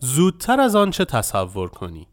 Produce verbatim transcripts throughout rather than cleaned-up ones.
زودتر از آنچه تصور کنی.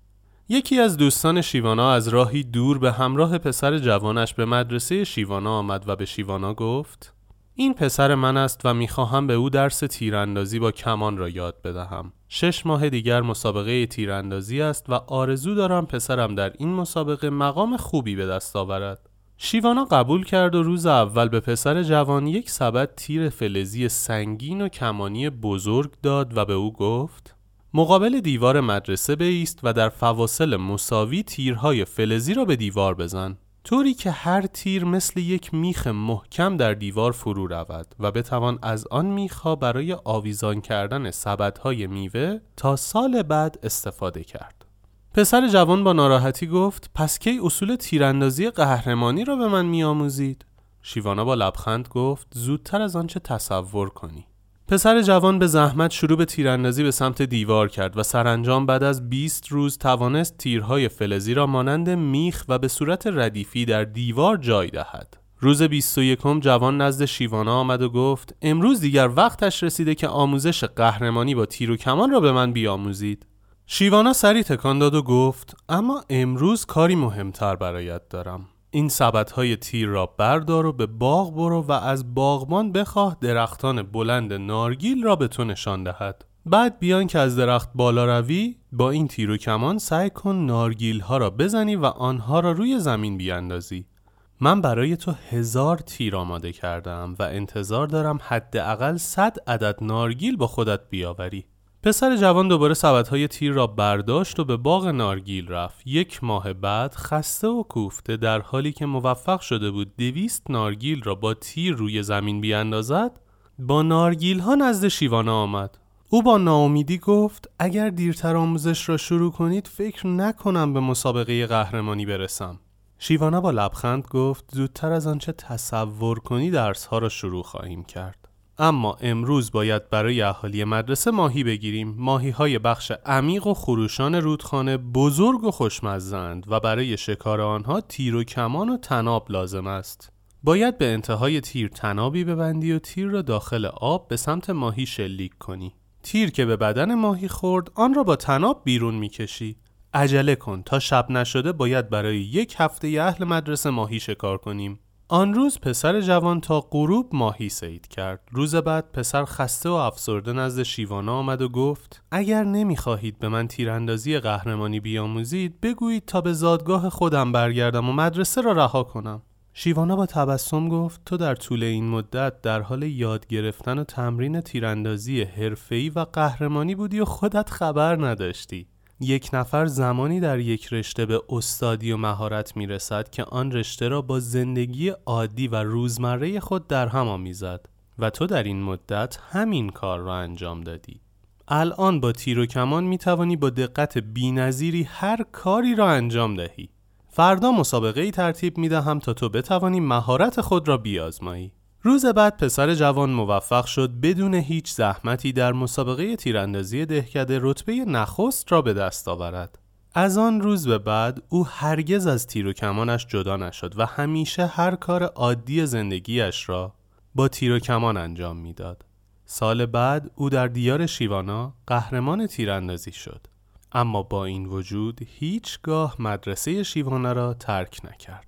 یکی از دوستان شیوانا از راهی دور به همراه پسر جوانش به مدرسه شیوانا آمد و به شیوانا گفت: این پسر من است و میخواهم به او درس تیراندازی با کمان را یاد بدهم. شش ماه دیگر مسابقه تیراندازی است و آرزو دارم پسرم در این مسابقه مقام خوبی به دست آورد. شیوانا قبول کرد و روز اول به پسر جوان یک سبد تیر فلزی سنگین و کمانی بزرگ داد و به او گفت: مقابل دیوار مدرسه بایست و در فواصل مساوی تیرهای فلزی را به دیوار بزن، طوری که هر تیر مثل یک میخ محکم در دیوار فرو رود و بتوان از آن میخها برای آویزان کردن سبدهای میوه تا سال بعد استفاده کرد. پسر جوان با ناراحتی گفت: پس کی اصول تیراندازی قهرمانی را به من میآموزید؟ شیوانا با لبخند گفت: زودتر از آنچه تصور کنی. پسر جوان به زحمت شروع به تیراندازی به سمت دیوار کرد و سرانجام بعد از بیست روز توانست تیرهای فلزی را مانند میخ و به صورت ردیفی در دیوار جای دهد. روز بیست و یکم جوان نزد شیوانا آمد و گفت: امروز دیگر وقتش رسیده که آموزش قهرمانی با تیر و کمان را به من بیاموزید. شیوانا سری تکان داد و گفت: اما امروز کاری مهمتر برایت دارم. این سبدهای تیر را بردار و به باغ برو و از باغبان بخواه درختان بلند نارگیل را به تو نشان دهد. بعد بیان که از درخت بالا روی، با این تیر و کمان سعی کن نارگیل ها را بزنی و آنها را روی زمین بیاندازی. من برای تو هزار تیر آماده کردم و انتظار دارم حداقل صد عدد نارگیل با خودت بیاوری. پسر جوان دوباره سبدهای تیر را برداشت و به باغ نارگیل رفت. یک ماه بعد خسته و کوفته، در حالی که موفق شده بود دویست نارگیل را با تیر روی زمین بیاندازد، با نارگیل ها نزد شیوانا آمد. او با ناامیدی گفت: اگر دیرتر آموزش را شروع کنید فکر نکنم به مسابقه قهرمانی برسم. شیوانا با لبخند گفت: زودتر از آنچه تصور کنی درس ها را شروع خواهیم کرد. اما امروز باید برای اهالی مدرسه ماهی بگیریم. ماهی‌های بخش عمیق و خروشان رودخانه بزرگ و خوشمزند و برای شکار آنها تیر و کمان و طناب لازم است. باید به انتهای تیر طنابی ببندی و تیر را داخل آب به سمت ماهی شلیک کنی. تیر که به بدن ماهی خورد آن را با طناب بیرون می‌کشی. عجله کن، تا شب نشده باید برای یک هفته اهل مدرسه ماهی شکار کنیم. آن روز پسر جوان تا غروب ماهی صید کرد. روز بعد پسر خسته و افسرده نزد شیوانا آمد و گفت: اگر نمیخواهید به من تیراندازی قهرمانی بیاموزید، بگویید تا به زادگاه خودم برگردم و مدرسه را رها کنم. شیوانا با تبسم گفت: تو در طول این مدت در حال یاد گرفتن و تمرین تیراندازی حرفه‌ای و قهرمانی بودی و خودت خبر نداشتی. یک نفر زمانی در یک رشته به استادی و مهارت میرسد که آن رشته را با زندگی عادی و روزمره خود در هم آمیزد و تو در این مدت همین کار را انجام دادی. الان با تیر و کمان میتوانی با دقت بی‌نظیری هر کاری را انجام دهی. فردا مسابقه‌ای ترتیب میدهم تا تو بتوانی مهارت خود را بیازمایی. روز بعد پسر جوان موفق شد بدون هیچ زحمتی در مسابقه تیراندازی دهکده رتبه نخست را به دست آورد. از آن روز به بعد او هرگز از تیر و کمانش جدا نشد و همیشه هر کار عادی زندگیش را با تیر و کمان انجام میداد. سال بعد او در دیار شیوانا قهرمان تیراندازی شد، اما با این وجود هیچگاه مدرسه شیوانا را ترک نکرد.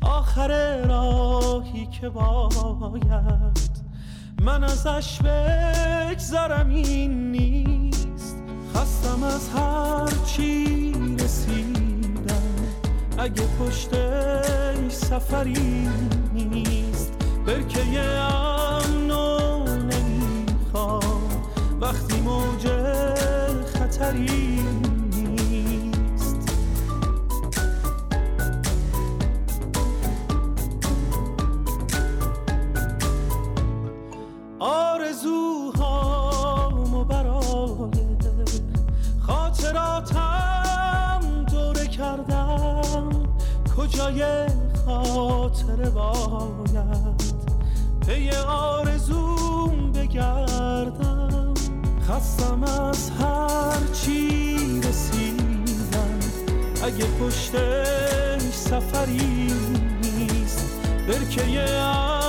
آخر راهی که باید من ازش بگذرم این نیست. خستم از هر چی رسیدم، اگه پشتش سفری نیست. برکه امنو نمیخوام وقتی موج خطری نیست. آرزوهامو برای خاطراتم دوره کردم، کجای خاطره باید پی آرزوم بگردم. خستم از هر چی رسیدم، اگه پشتش سفری نیست. برکه